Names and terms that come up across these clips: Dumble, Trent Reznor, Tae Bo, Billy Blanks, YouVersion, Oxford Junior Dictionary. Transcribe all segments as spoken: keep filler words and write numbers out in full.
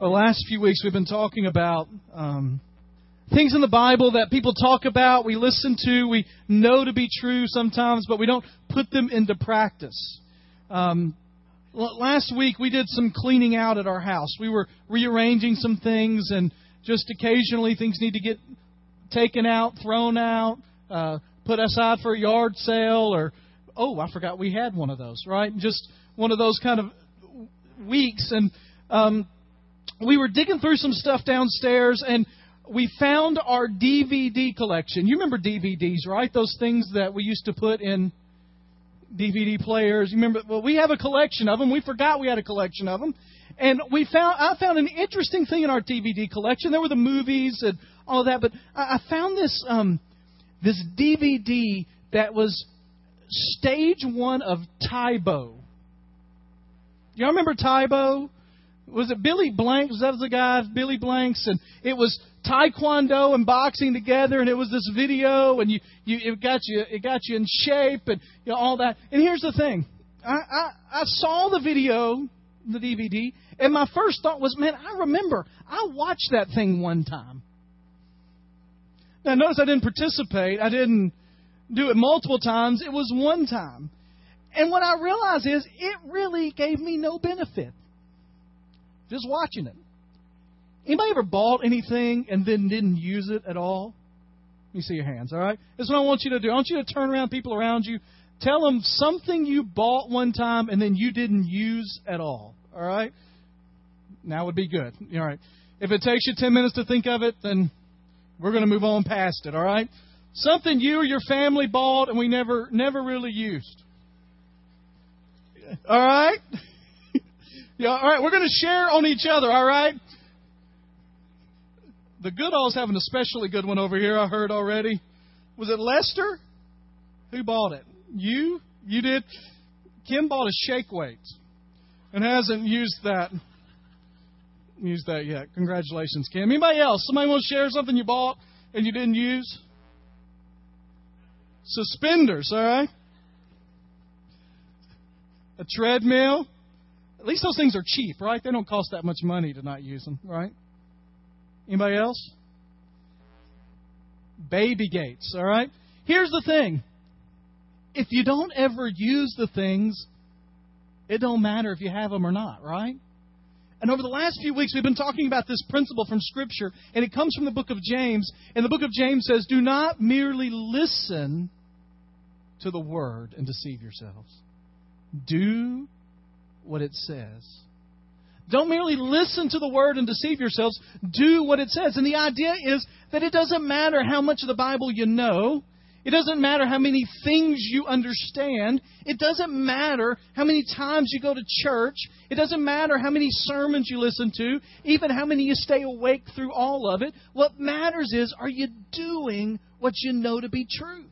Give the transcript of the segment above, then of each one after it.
the last few weeks we've been talking about um, things in the Bible that people talk about, we listen to, we know to be true sometimes, but we don't put them into practice. Um, last week we did some cleaning out at our house. We were rearranging some things, and just occasionally things need to get taken out, thrown out, uh, put aside for a yard sale, or, oh, I forgot we had one of those, right? Just one of those kind of weeks. And um, we were digging through some stuff downstairs, and we found our D V D collection. You remember D V Ds, right? Those things that we used to put in D V D players. You remember? Well, we have a collection of them. We forgot we had a collection of them. And we found, I found an interesting thing in our D V D collection. There were the movies and all that. But I found this um, this D V D that was stage one of Tae Bo. Y'all remember Tae Bo? Was it Billy Blanks? That was the guy, Billy Blanks. And it was taekwondo and boxing together, and it was this video, and you, you it got you it got you in shape, and you know, all that. And here's the thing. I, I, I saw the video, the D V D, and my first thought was, man, I remember I watched that thing one time. Now, notice I didn't participate. I didn't do it multiple times. It was one time. And what I realized is it really gave me no benefit. Just watching it. Anybody ever bought anything and then didn't use it at all? Let me see your hands, all right? That's what I want you to do. I want you to turn around people around you. Tell them something you bought one time and then you didn't use at all, all right? Now would be good, all right? If it takes you ten minutes to think of it, then we're going to move on past it, all right? Something you or your family bought and we never, never really used. All right? Yeah, all right, we're going to share on each other, all right? The Goodall's having a specially good one over here, I heard already. Was it Lester? Who bought it? You? You did? Kim bought a shake weight and hasn't used that used that yet. Congratulations, Kim. Anybody else? Somebody want to share something you bought and you didn't use? Suspenders, all right? A treadmill. At least those things are cheap, right? They don't cost that much money to not use them, right? Anybody else? Baby gates, all right? Here's the thing. If you don't ever use the things, it don't matter if you have them or not, right? And over the last few weeks, we've been talking about this principle from Scripture, and it comes from the book of James. And the book of James says, do not merely listen to the word and deceive yourselves. Do what it says. Don't merely listen to the word and deceive yourselves. Do what it says. And the idea is that it doesn't matter how much of the Bible you know. It doesn't matter how many things you understand. It doesn't matter how many times you go to church. It doesn't matter how many sermons you listen to, even how many you stay awake through all of it. What matters is, are you doing what you know to be true?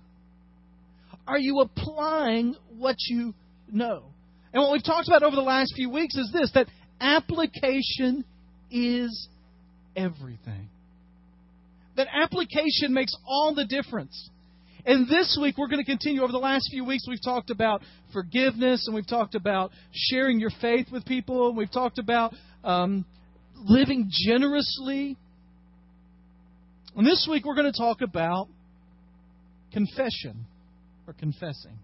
Are you applying what you know? And what we've talked about over the last few weeks is this, that application is everything. That application makes all the difference. And this week, we're going to continue. Over the last few weeks, we've talked about forgiveness, and we've talked about sharing your faith with people, and we've talked about um, living generously. And this week, we're going to talk about confession or confessing.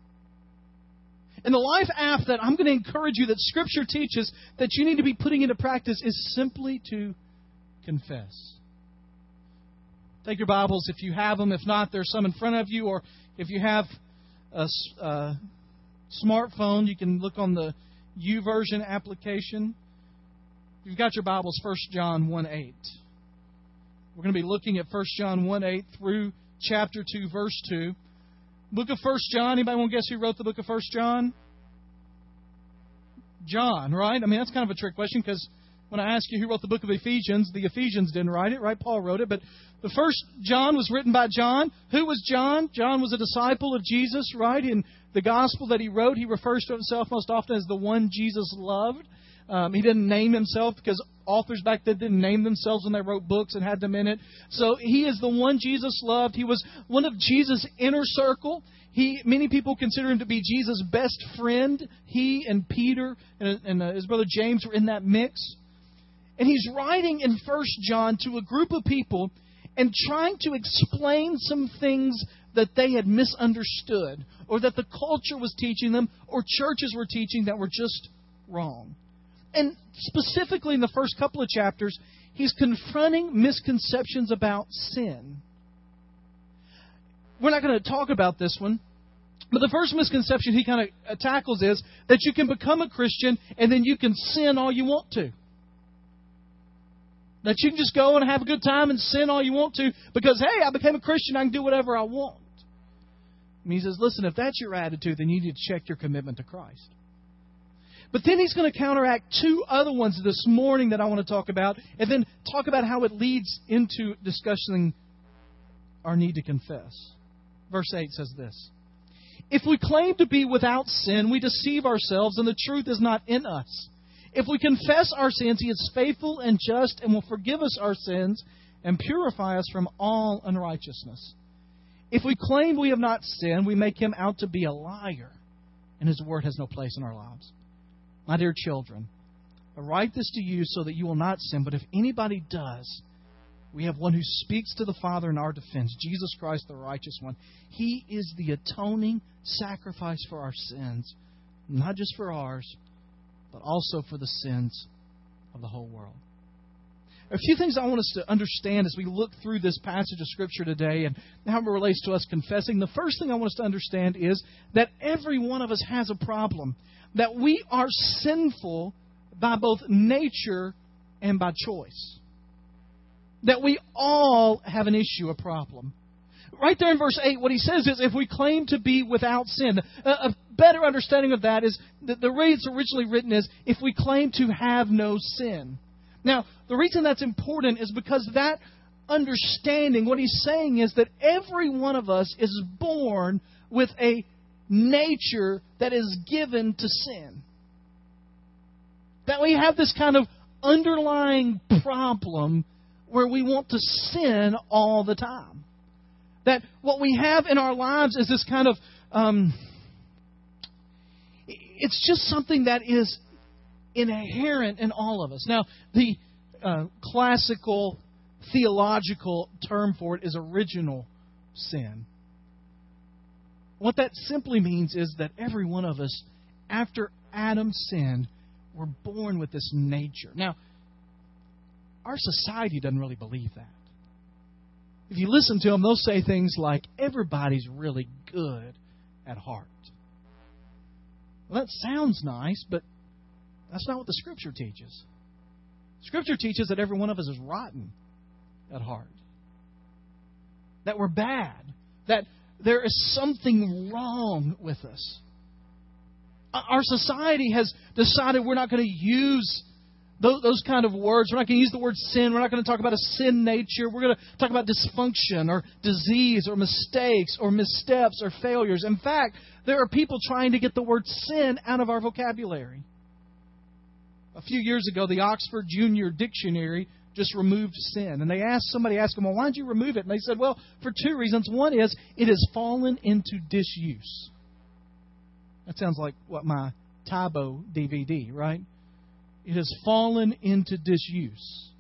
And the life app that I'm going to encourage you, that Scripture teaches that you need to be putting into practice, is simply to confess. Take your Bibles if you have them. If not, there's some in front of you. Or if you have a, a smartphone, you can look on the YouVersion application. You've got your Bibles, First John one eight. We're going to be looking at First John one eight through chapter two, verse two. Book of First John, anybody want to guess who wrote the book of First John? John, right? I mean, that's kind of a trick question, because when I ask you who wrote the book of Ephesians, the Ephesians didn't write it, right? Paul wrote it. But the first John was written by John. Who was John? John was a disciple of Jesus, right? In the gospel that he wrote, he refers to himself most often as the one Jesus loved. Um, he didn't name himself, because authors back then didn't name themselves when they wrote books and had them in it. So he is the one Jesus loved. He was one of Jesus' inner circle. He, many people consider him to be Jesus' best friend. He and Peter and, and his brother James were in that mix. And he's writing in First John to a group of people and trying to explain some things that they had misunderstood or that the culture was teaching them or churches were teaching that were just wrong. And specifically in the first couple of chapters, he's confronting misconceptions about sin. We're not going to talk about this one, but the first misconception he kind of tackles is that you can become a Christian and then you can sin all you want to. That you can just go and have a good time and sin all you want to because, hey, I became a Christian, I can do whatever I want. And he says, listen, if that's your attitude, then you need to check your commitment to Christ. But then he's going to counteract two other ones this morning that I want to talk about and then talk about how it leads into discussing our need to confess. Verse eight says this. If we claim to be without sin, we deceive ourselves and the truth is not in us. If we confess our sins, He is faithful and just and will forgive us our sins and purify us from all unrighteousness. If we claim we have not sinned, we make Him out to be a liar, and His word has no place in our lives. My dear children, I write this to you so that you will not sin, but if anybody does, we have one who speaks to the Father in our defense, Jesus Christ, the righteous one. He is the atoning sacrifice for our sins, not just for ours, but also for the sins of the whole world. A few things I want us to understand as we look through this passage of Scripture today and how it relates to us confessing. The first thing I want us to understand is that every one of us has a problem, that we are sinful by both nature and by choice, that we all have an issue, a problem. Right there in verse eight, what he says is, if we claim to be without sin, a better understanding of that is that the way it's originally written is, if we claim to have no sin. Now, the reason that's important is because that understanding, what he's saying is that every one of us is born with a nature that is given to sin. That we have this kind of underlying problem where we want to sin all the time. That what we have in our lives is this kind of, um, it's just something that is inherent in all of us. Now, the uh, classical theological term for it is original sin. What that simply means is that every one of us, after Adam sinned, were born with this nature. Now, our society doesn't really believe that. If you listen to them, they'll say things like, everybody's really good at heart. Well, that sounds nice, but that's not what the Scripture teaches. Scripture teaches that every one of us is rotten at heart, that we're bad, that there is something wrong with us. Our society has decided we're not going to use those kind of words. We're not going to use the word sin. We're not going to talk about a sin nature. We're going to talk about dysfunction or disease or mistakes or missteps or failures. In fact, there are people trying to get the word sin out of our vocabulary. A few years ago, the Oxford Junior Dictionary just removed sin. And they asked somebody, asked them, well, why did you remove it? And they said, well, for two reasons. One is it has fallen into disuse. That sounds like what my Tae Bo D V D, right? It has fallen into disuse.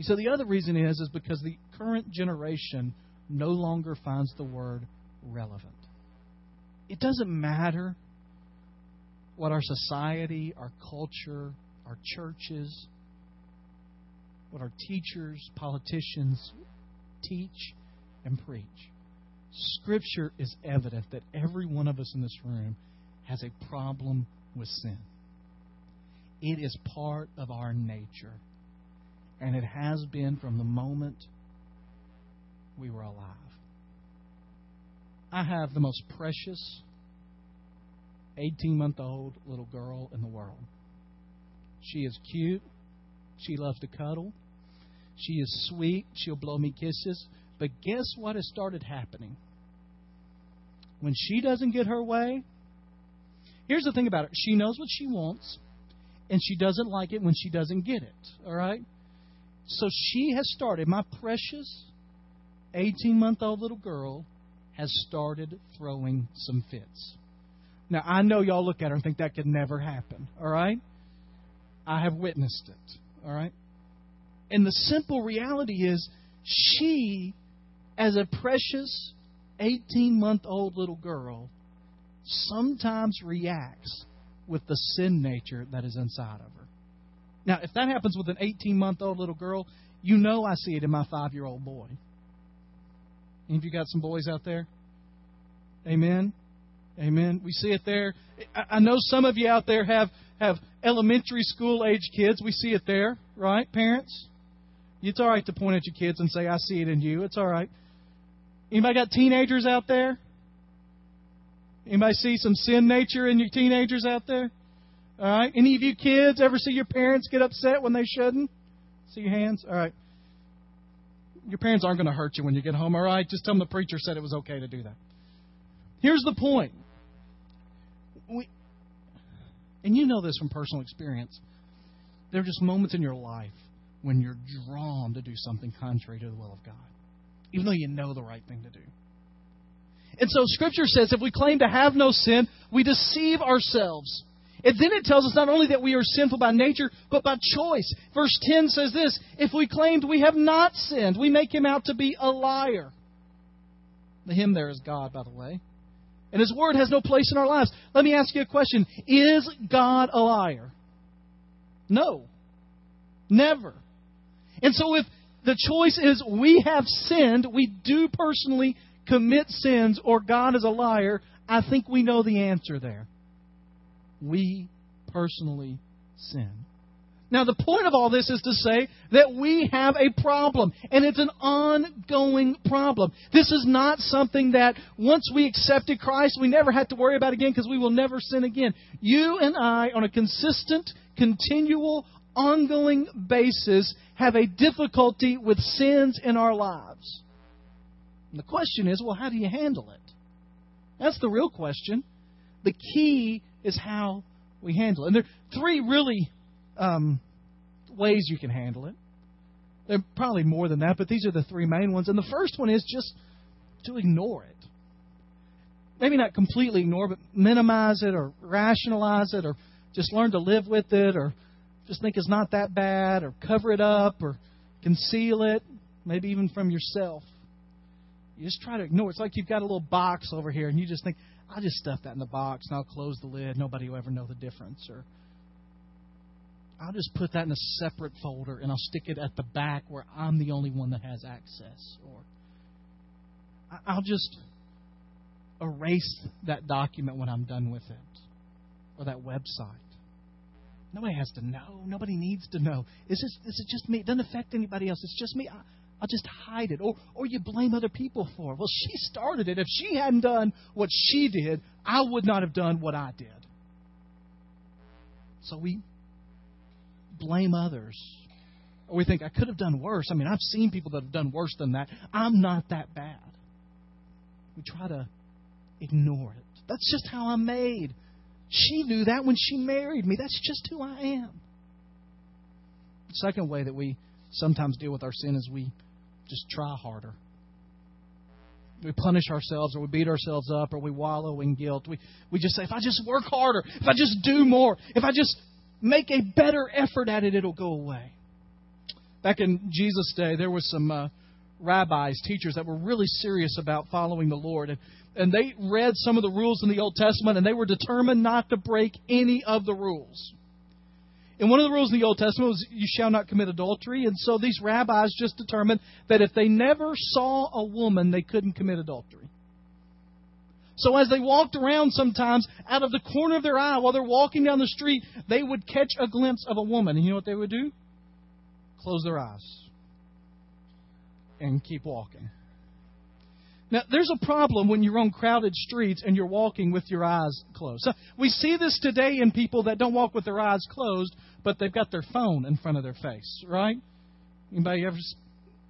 So the other reason is, is because the current generation no longer finds the word relevant. It doesn't matter what our society, our culture, our churches, what our teachers, politicians teach and preach. Scripture is evident that every one of us in this room has a problem with sin. It is part of our nature. And it has been from the moment we were alive. I have the most precious eighteen-month-old little girl in the world. She is cute. She loves to cuddle. She is sweet. She'll blow me kisses. But guess what has started happening? When she doesn't get her way, here's the thing about her. She knows what she wants. And she doesn't like it when she doesn't get it, all right? So she has started, my precious eighteen-month-old little girl has started throwing some fits. Now, I know y'all look at her and think that could never happen, all right? I have witnessed it, all right? And the simple reality is she, as a precious eighteen-month-old little girl, sometimes reacts with the sin nature that is inside of her. Now, if that happens with an eighteen-month-old little girl, you know I see it in my five-year-old boy. Any of you got some boys out there? Amen? Amen. We see it there. I know some of you out there have, have elementary school-age kids. We see it there, right, parents? It's all right to point at your kids and say, I see it in you. It's all right. Anybody got teenagers out there? Anybody see some sin nature in your teenagers out there? All right. Any of you kids ever see your parents get upset when they shouldn't? See your hands? All right. Your parents aren't going to hurt you when you get home, all right? Just tell them the preacher said it was okay to do that. Here's the point. We, and you know this from personal experience. There are just moments in your life when you're drawn to do something contrary to the will of God, even though you know the right thing to do. And so Scripture says if we claim to have no sin, we deceive ourselves. And then it tells us not only that we are sinful by nature, but by choice. Verse ten says this, if we claimed we have not sinned, we make him out to be a liar. The him there is God, by the way. And his word has no place in our lives. Let me ask you a question. Is God a liar? No. Never. And so if the choice is we have sinned, we do personally commit sins, or God is a liar, I think we know the answer there. We personally sin. Now, the point of all this is to say that we have a problem, and it's an ongoing problem. This is not something that once we accepted Christ, we never had to worry about again because we will never sin again. You and I, on a consistent, continual, ongoing basis, have a difficulty with sins in our lives. And the question is, well, how do you handle it? That's the real question. The key is how we handle it. And there are three really um, ways you can handle it. There are probably more than that, but these are the three main ones. And the first one is just to ignore it. Maybe not completely ignore, but minimize it or rationalize it or just learn to live with it or just think it's not that bad or cover it up or conceal it, maybe even from yourself. You just try to ignore it. It's like you've got a little box over here and you just think, I'll just stuff that in the box and I'll close the lid. Nobody will ever know the difference. Or I'll just put that in a separate folder and I'll stick it at the back where I'm the only one that has access. Or I'll just erase that document when I'm done with it or that website. Nobody has to know. Nobody needs to know. Is it, is it just me? It doesn't affect anybody else. It's just me. I, I'll just hide it. Or or you blame other people for it. Well, she started it. If she hadn't done what she did, I would not have done what I did. So we blame others. Or we think, I could have done worse. I mean, I've seen people that have done worse than that. I'm not that bad. We try to ignore it. That's just how I'm made. She knew that when she married me. That's just who I am. The second way that we sometimes deal with our sin is we just try harder. We punish ourselves or we beat ourselves up or we wallow in guilt. We we just say, if I just work harder, if I just do more, if I just make a better effort at it, it'll go away. Back in Jesus' day, there was some uh, rabbis, teachers that were really serious about following the Lord. And, and they read some of the rules in the Old Testament and they were determined not to break any of the rules. And one of the rules in the Old Testament was you shall not commit adultery. And so these rabbis just determined that if they never saw a woman, they couldn't commit adultery. So as they walked around sometimes, out of the corner of their eye, while they're walking down the street, they would catch a glimpse of a woman. And you know what they would do? Close their eyes and keep walking. Now, there's a problem when you're on crowded streets and you're walking with your eyes closed. So we see this today in people that don't walk with their eyes closed, but they've got their phone in front of their face, right? Anybody ever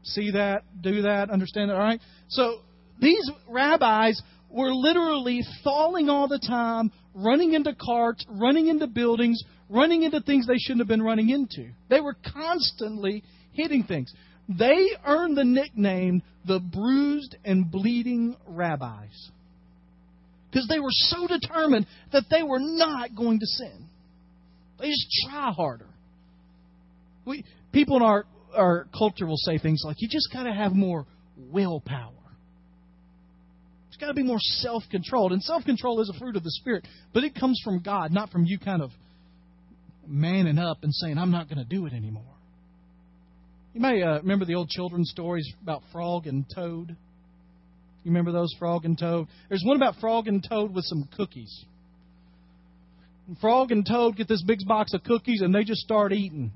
see that, do that, understand that, all right? So these rabbis were literally falling all the time, running into carts, running into buildings, running into things they shouldn't have been running into. They were constantly hitting things. They earned the nickname the bruised and bleeding rabbis because they were so determined that they were not going to sin. They just try harder. We people in our our culture will say things like, you just got to have more willpower. It's got to be more self-controlled. And self-control is a fruit of the Spirit, but it comes from God, not from you kind of manning up and saying, I'm not going to do it anymore. You may uh, remember the old children's stories about Frog and Toad. You remember those, Frog and Toad? There's one about Frog and Toad with some cookies. Frog and Toad get this big box of cookies, and they just start eating.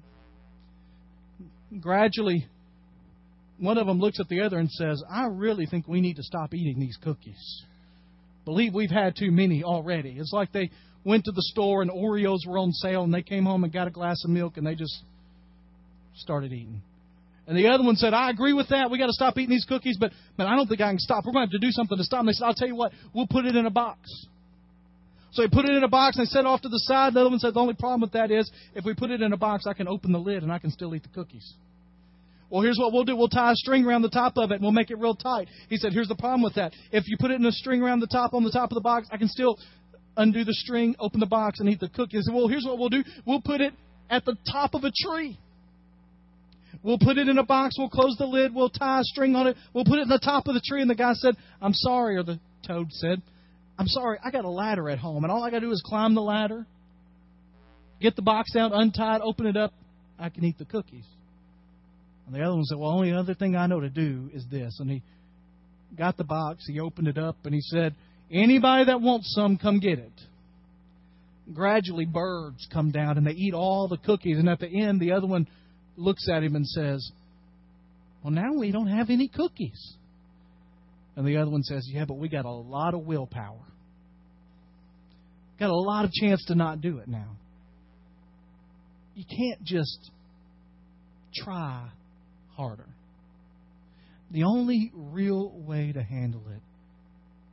Gradually, one of them looks at the other and says, I really think we need to stop eating these cookies. Believe we've had too many already. It's like they went to the store, and Oreos were on sale, and they came home and got a glass of milk, and they just started eating. And the other one said, I agree with that. We've got to stop eating these cookies, but man, I don't think I can stop. We're going to have to do something to stop. And they said, I'll tell you what, we'll put it in a box. So they put it in a box, and they set it off to the side. The other one said, the only problem with that is, if we put it in a box, I can open the lid, and I can still eat the cookies. Well, here's what we'll do. We'll tie a string around the top of it, and we'll make it real tight. He said, here's the problem with that. If you put it in a string around the top, on the top of the box, I can still undo the string, open the box, and eat the cookies. He said, well, here's what we'll do. We'll put it at the top of a tree. We'll put it in a box. We'll close the lid. We'll tie a string on it. We'll put it in the top of the tree. And the guy said, I'm sorry, or the toad said, I'm sorry, I got a ladder at home, and all I got to do is climb the ladder, get the box down, untie it, open it up, I can eat the cookies. And the other one said, well, the only other thing I know to do is this. And he got the box, he opened it up, and he said, anybody that wants some, come get it. Gradually, birds come down, and they eat all the cookies. And at the end, the other one looks at him and says, well, now we don't have any cookies. And the other one says, yeah, but we got a lot of willpower. Got a lot of chance to not do it now. You can't just try harder. The only real way to handle it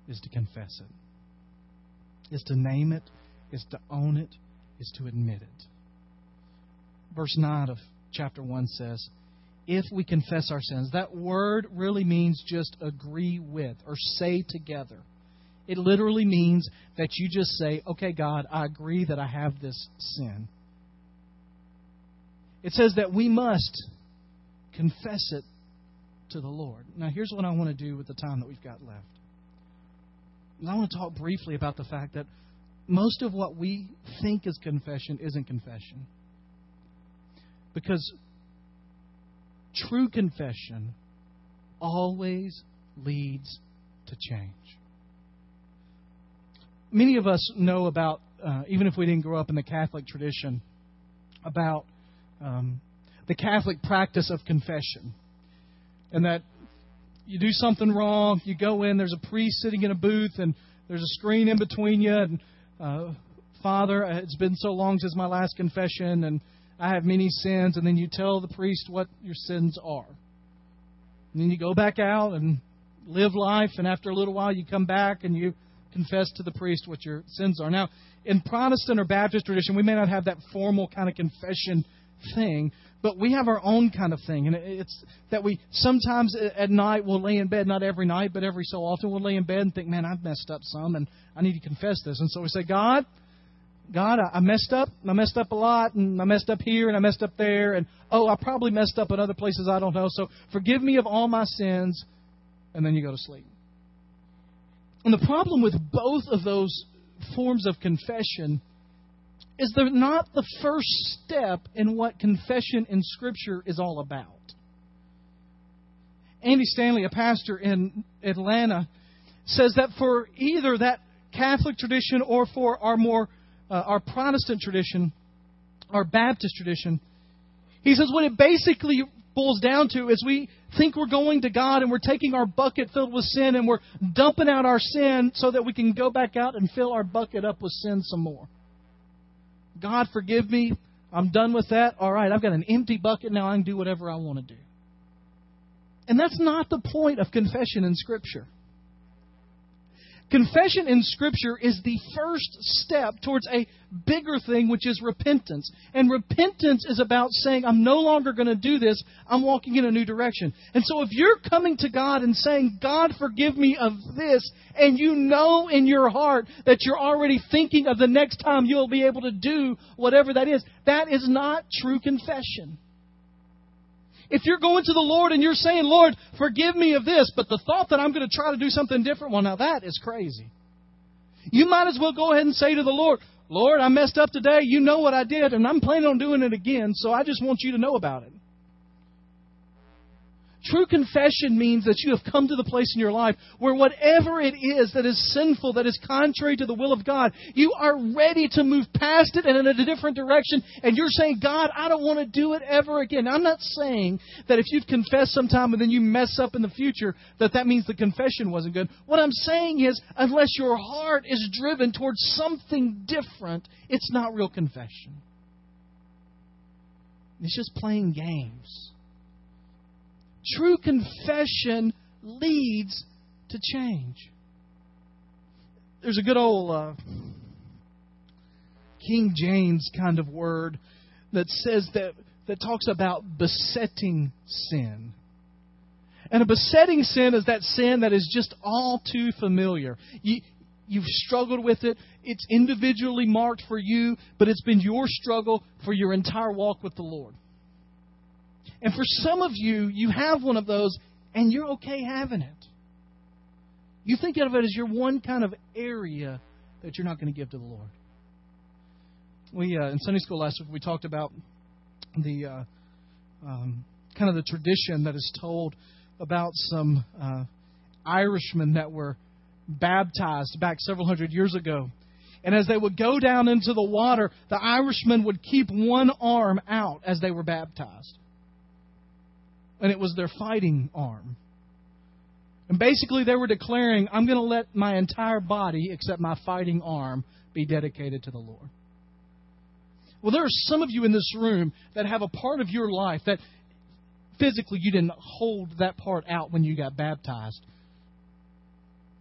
is to confess it, is to name it, is to own it, is to admit it. Verse nine of chapter one says, if we confess our sins, that word really means just agree with or say together. It literally means that you just say, okay, God, I agree that I have this sin. It says that we must confess it to the Lord. Now, here's what I want to do with the time that we've got left. I want to talk briefly about the fact that most of what we think is confession isn't confession. Because true confession always leads to change. Many of us know about, uh, even if we didn't grow up in the Catholic tradition, about um, the Catholic practice of confession. And that you do something wrong, you go in, there's a priest sitting in a booth, and there's a screen in between you, and uh, Father, it's been so long since my last confession, and I have many sins, and then you tell the priest what your sins are. And then you go back out and live life, and after a little while you come back and you confess to the priest what your sins are. Now, in Protestant or Baptist tradition, we may not have that formal kind of confession thing, but we have our own kind of thing. And it's that we sometimes at night we'll lay in bed, not every night, but every so often we'll lay in bed and think, man, I've messed up some, and I need to confess this. And so we say, God, God, I messed up. I messed up a lot, and I messed up here, and I messed up there, and oh, I probably messed up in other places I don't know, so forgive me of all my sins, and then you go to sleep. And the problem with both of those forms of confession is they're not the first step in what confession in Scripture is all about. Andy Stanley, a pastor in Atlanta, says that for either that Catholic tradition or for our more Uh, our Protestant tradition, our Baptist tradition, he says what it basically boils down to is we think we're going to God and we're taking our bucket filled with sin and we're dumping out our sin so that we can go back out and fill our bucket up with sin some more. God, forgive me. I'm done with that. All right, I've got an empty bucket now. I can do whatever I want to do. And that's not the point of confession in Scripture. Confession in Scripture is the first step towards a bigger thing, which is repentance. And repentance is about saying, I'm no longer going to do this. I'm walking in a new direction. And so if you're coming to God and saying, God, forgive me of this, and you know in your heart that you're already thinking of the next time you'll be able to do whatever that is, that is not true confession. If you're going to the Lord and you're saying, Lord, forgive me of this, but the thought that I'm going to try to do something different, well, now that is crazy. You might as well go ahead and say to the Lord, Lord, I messed up today. You know what I did, and I'm planning on doing it again, so I just want you to know about it. True confession means that you have come to the place in your life where whatever it is that is sinful, that is contrary to the will of God, you are ready to move past it and in a different direction. And you're saying, God, I don't want to do it ever again. Now, I'm not saying that if you've confessed sometime and then you mess up in the future, that that means the confession wasn't good. What I'm saying is, unless your heart is driven towards something different, it's not real confession. It's just playing games. True confession leads to change. There's a good old uh, King James kind of word that says that, that talks about besetting sin. And a besetting sin is that sin that is just all too familiar. You, you've struggled with it. It's individually marked for you, but it's been your struggle for your entire walk with the Lord. And for some of you, you have one of those, and you're okay having it. You think of it as your one kind of area that you're not going to give to the Lord. We uh, in Sunday school last week, we talked about the uh, um, kind of the tradition that is told about some uh, Irishmen that were baptized back several hundred years ago. And as they would go down into the water, the Irishmen would keep one arm out as they were baptized. And it was their fighting arm. And basically they were declaring, I'm going to let my entire body, except my fighting arm, be dedicated to the Lord. Well, there are some of you in this room that have a part of your life that physically you didn't hold that part out when you got baptized.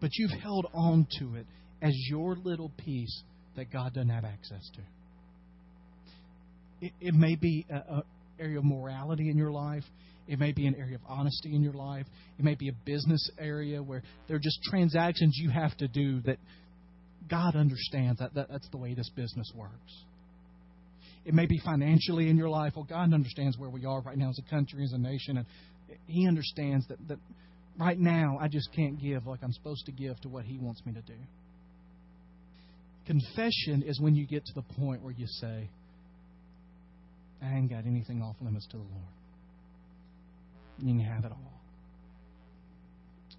But you've held on to it as your little piece that God doesn't have access to. It, it may be an area of morality in your life. It may be an area of honesty in your life. It may be a business area where there are just transactions you have to do that God understands. That, that that's the way this business works. It may be financially in your life. Well, God understands where we are right now as a country, as a nation. And He understands that, that right now I just can't give like I'm supposed to give to what He wants me to do. Confession is when you get to the point where you say, I ain't got anything off limits to the Lord. You can have it all.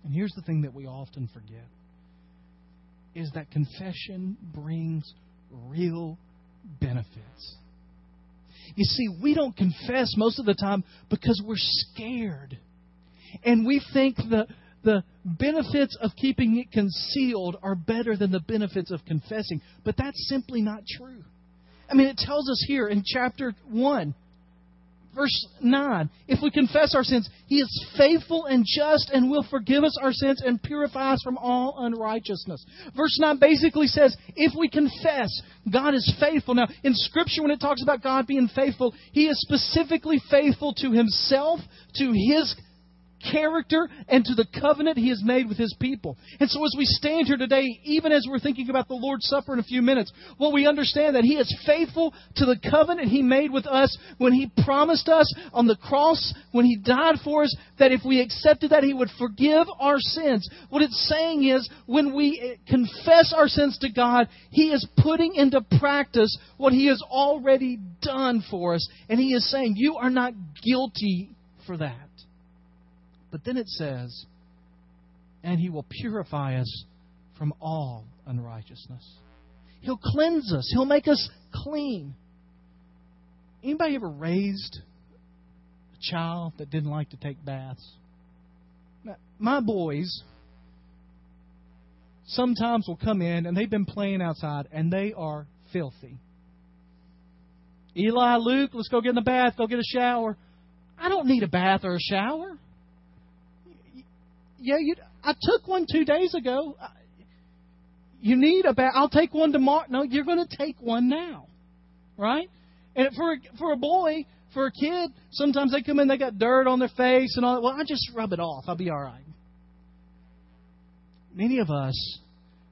And here's the thing that we often forget is that confession brings real benefits. You see, we don't confess most of the time because we're scared. And we think the, the benefits of keeping it concealed are better than the benefits of confessing. But that's simply not true. I mean, it tells us here in chapter one, verse nine, if we confess our sins, He is faithful and just and will forgive us our sins and purify us from all unrighteousness. Verse nine basically says, if we confess, God is faithful. Now, in Scripture, when it talks about God being faithful, He is specifically faithful to Himself, to His character, and to the covenant He has made with His people. And so as we stand here today, even as we're thinking about the Lord's Supper in a few minutes, well, we understand that He is faithful to the covenant He made with us when He promised us on the cross, when He died for us, that if we accepted that, He would forgive our sins. What it's saying is, when we confess our sins to God, He is putting into practice what He has already done for us. And He is saying, you are not guilty for that. But then it says, and He will purify us from all unrighteousness. He'll cleanse us. He'll make us clean. Anybody ever raised a child that didn't like to take baths? Now, my boys sometimes will come in, and they've been playing outside, and they are filthy. Eli, Luke, let's go get in the bath, go get a shower. I don't need a bath or a shower. Yeah, you, I took one two days ago. You need a bath. I'll take one tomorrow. No, you're going to take one now, right? And for for a boy, for a kid, sometimes they come in, they got dirt on their face and all that. Well, I just rub it off. I'll be all right. Many of us,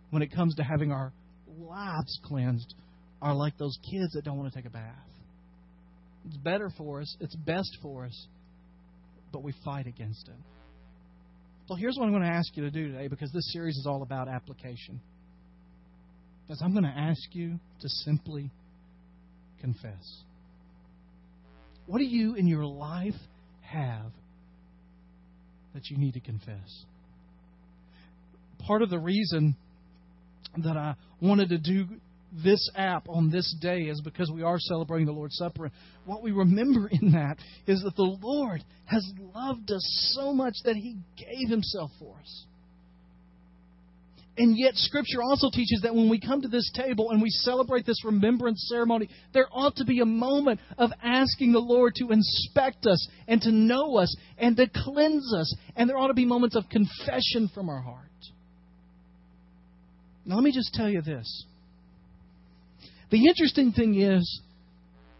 when it comes to having our lives cleansed, are like those kids that don't want to take a bath. It's better for us. It's best for us but we fight against it. So here's what I'm going to ask you to do today, because this series is all about application. Because I'm going to ask you to simply confess. What do you in your life have that you need to confess? Part of the reason that I wanted to do this app on this day is because we are celebrating the Lord's Supper. And what we remember in that is that the Lord has loved us so much that He gave Himself for us. And yet Scripture also teaches that when we come to this table and we celebrate this remembrance ceremony, there ought to be a moment of asking the Lord to inspect us and to know us and to cleanse us. And there ought to be moments of confession from our heart. Now, let me just tell you this. The interesting thing is,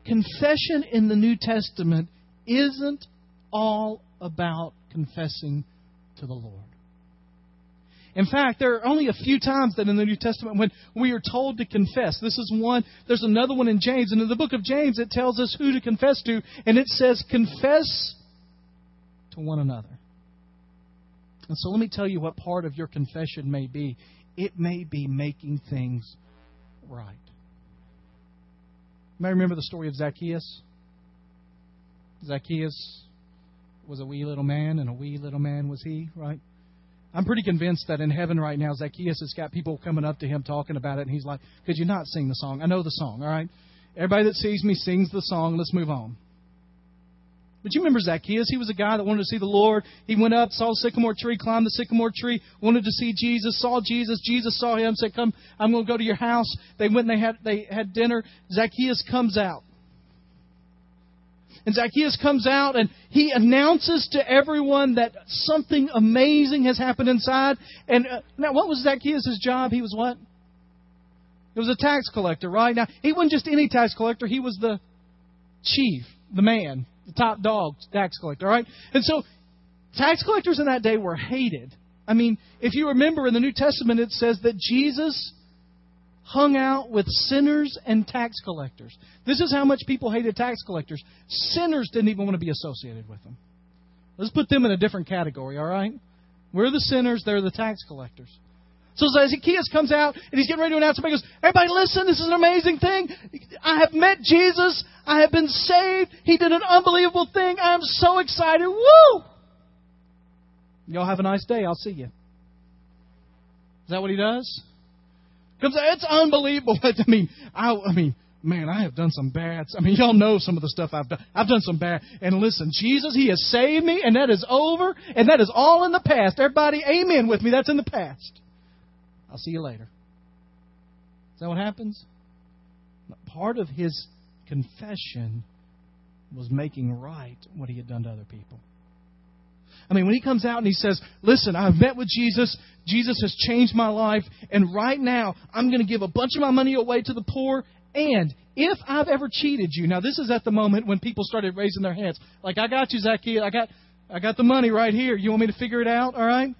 confession in the New Testament isn't all about confessing to the Lord. In fact, there are only a few times that in the New Testament when we are told to confess. This is one. There's another one in James. And in the book of James, it tells us who to confess to. And it says, confess to one another. And so let me tell you what part of your confession may be. It may be making things right. You may remember the story of Zacchaeus. Zacchaeus was a wee little man, and a wee little man was he, right? I'm pretty convinced that in heaven right now, Zacchaeus has got people coming up to him talking about it. And he's like, could you not sing the song? I know the song, all right? Everybody that sees me sings the song. Let's move on. But you remember Zacchaeus? He was a guy that wanted to see the Lord. He went up, saw the sycamore tree, climbed the sycamore tree, wanted to see Jesus, saw Jesus. Jesus saw him, said, come, I'm going to go to your house. They went and they had, they had dinner. Zacchaeus comes out. And Zacchaeus comes out and he announces to everyone that something amazing has happened inside. And uh, now, what was Zacchaeus' job? He was what? He was a tax collector, right? Now, he wasn't just any tax collector. He was the chief, the man, the top dog tax collector, right? And so tax collectors in that day were hated. I mean, if you remember in the New Testament, it says that Jesus hung out with sinners and tax collectors. This is how much people hated tax collectors. Sinners didn't even want to be associated with them. Let's put them in a different category, all right? We're the sinners, they're the tax collectors. So Zacchaeus comes out, and he's getting ready to announce something. He goes, everybody listen, this is an amazing thing. I have met Jesus. I have been saved. He did an unbelievable thing. I am so excited. Woo! Y'all have a nice day. I'll see you. Is that what he does? Because it's unbelievable. I mean, I, I mean, man, I have done some bad. I mean, y'all know some of the stuff I've done. I've done some bad. And listen, Jesus, He has saved me, and that is over, and that is all in the past. Everybody, amen with me. That's in the past. I'll see you later. Is that what happens? But part of his confession was making right what he had done to other people. I mean, when he comes out and he says, listen, I've met with Jesus. Jesus has changed my life. And right now, I'm going to give a bunch of my money away to the poor. And if I've ever cheated you. Now, this is at the moment when people started raising their hands. Like, I got you, Zacchaeus. I got I got the money right here. You want me to figure it out? All right.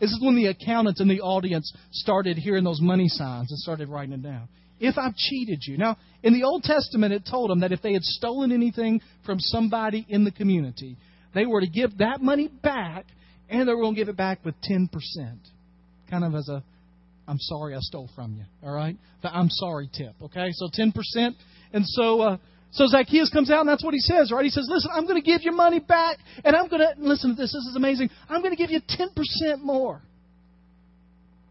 This is when the accountants in the audience started hearing those money signs and started writing it down. If I've cheated you. Now, in the Old Testament, it told them that if they had stolen anything from somebody in the community, they were to give that money back, and they were going to give it back with ten percent. Kind of as a, I'm sorry I stole from you, all right? The I'm sorry tip, okay? So ten percent. And so uh, so Zacchaeus comes out, and that's what he says, right? He says, listen, I'm going to give your money back, and I'm going to, listen to this, this is amazing. I'm going to give you ten percent more.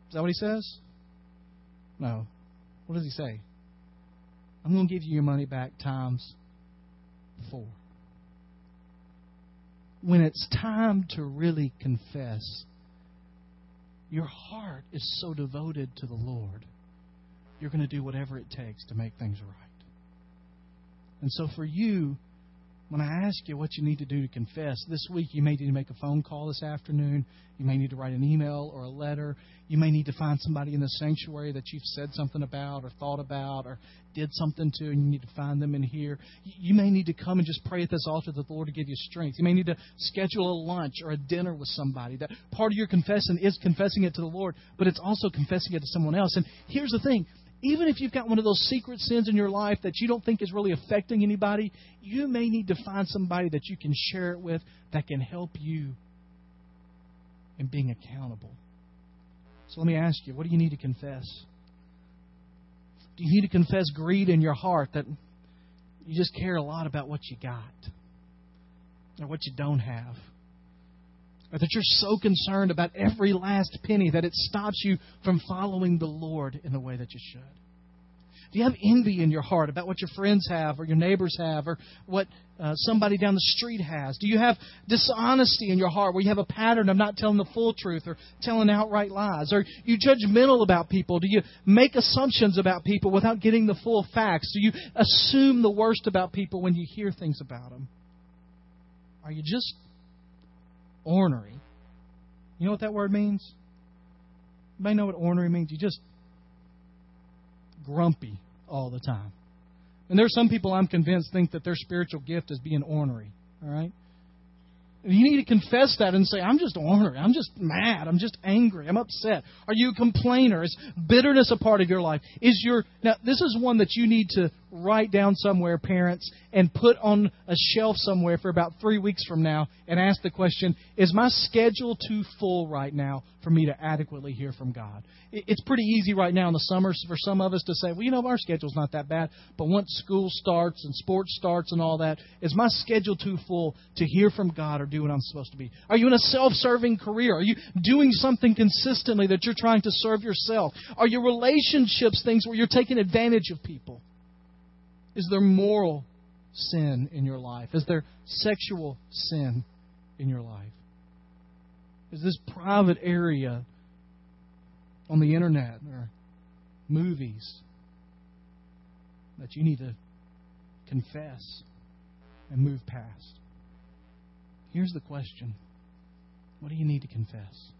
Is that what he says? No. What does he say? I'm going to give you your money back times four. When it's time to really confess, your heart is so devoted to the Lord, you're going to do whatever it takes to make things right. And so for you, when I ask you what you need to do to confess, this week you may need to make a phone call this afternoon. You may need to write an email or a letter. You may need to find somebody in the sanctuary that you've said something about or thought about or did something to, and you need to find them in here. You may need to come and just pray at this altar that the Lord will give you strength. You may need to schedule a lunch or a dinner with somebody. That part of your confession is confessing it to the Lord, but it's also confessing it to someone else. And here's the thing. even if you've got one of those secret sins in your life that you don't think is really affecting anybody, you may need to find somebody that you can share it with that can help you in being accountable. So let me ask you, what do you need to confess? Do you need to confess greed in your heart, that you just care a lot about what you got or what you don't have? Or that you're so concerned about every last penny that it stops you from following the Lord in the way that you should? Do you have envy in your heart about what your friends have or your neighbors have or what uh, somebody down the street has? Do you have dishonesty in your heart where you have a pattern of not telling the full truth or telling outright lies? Are you judgmental about people? Do you make assumptions about people without getting the full facts? Do you assume the worst about people when you hear things about them? Are you just ornery? You know what that word means? Anybody know what ornery means? You just grumpy all the time. And there's some people I'm convinced think that their spiritual gift is being ornery. All right? And you need to confess that and say, I'm just ornery. I'm just mad. I'm just angry. I'm upset. Are you a complainer? Is bitterness a part of your life? Is your now this is one that you need to write down somewhere, parents, and put on a shelf somewhere for about three weeks from now and ask the question, is my schedule too full right now for me to adequately hear from God? It's pretty easy right now in the summers for some of us to say, well, you know, our schedule's not that bad, but once school starts and sports starts and all that, is my schedule too full to hear from God or do what I'm supposed to be? Are you in a self-serving career? Are you doing something consistently that you're trying to serve yourself? Are your relationships things where you're taking advantage of people? Is there moral sin in your life? Is there sexual sin in your life? Is this private area on the internet or movies that you need to confess and move past? Here's the question. What do you need to confess?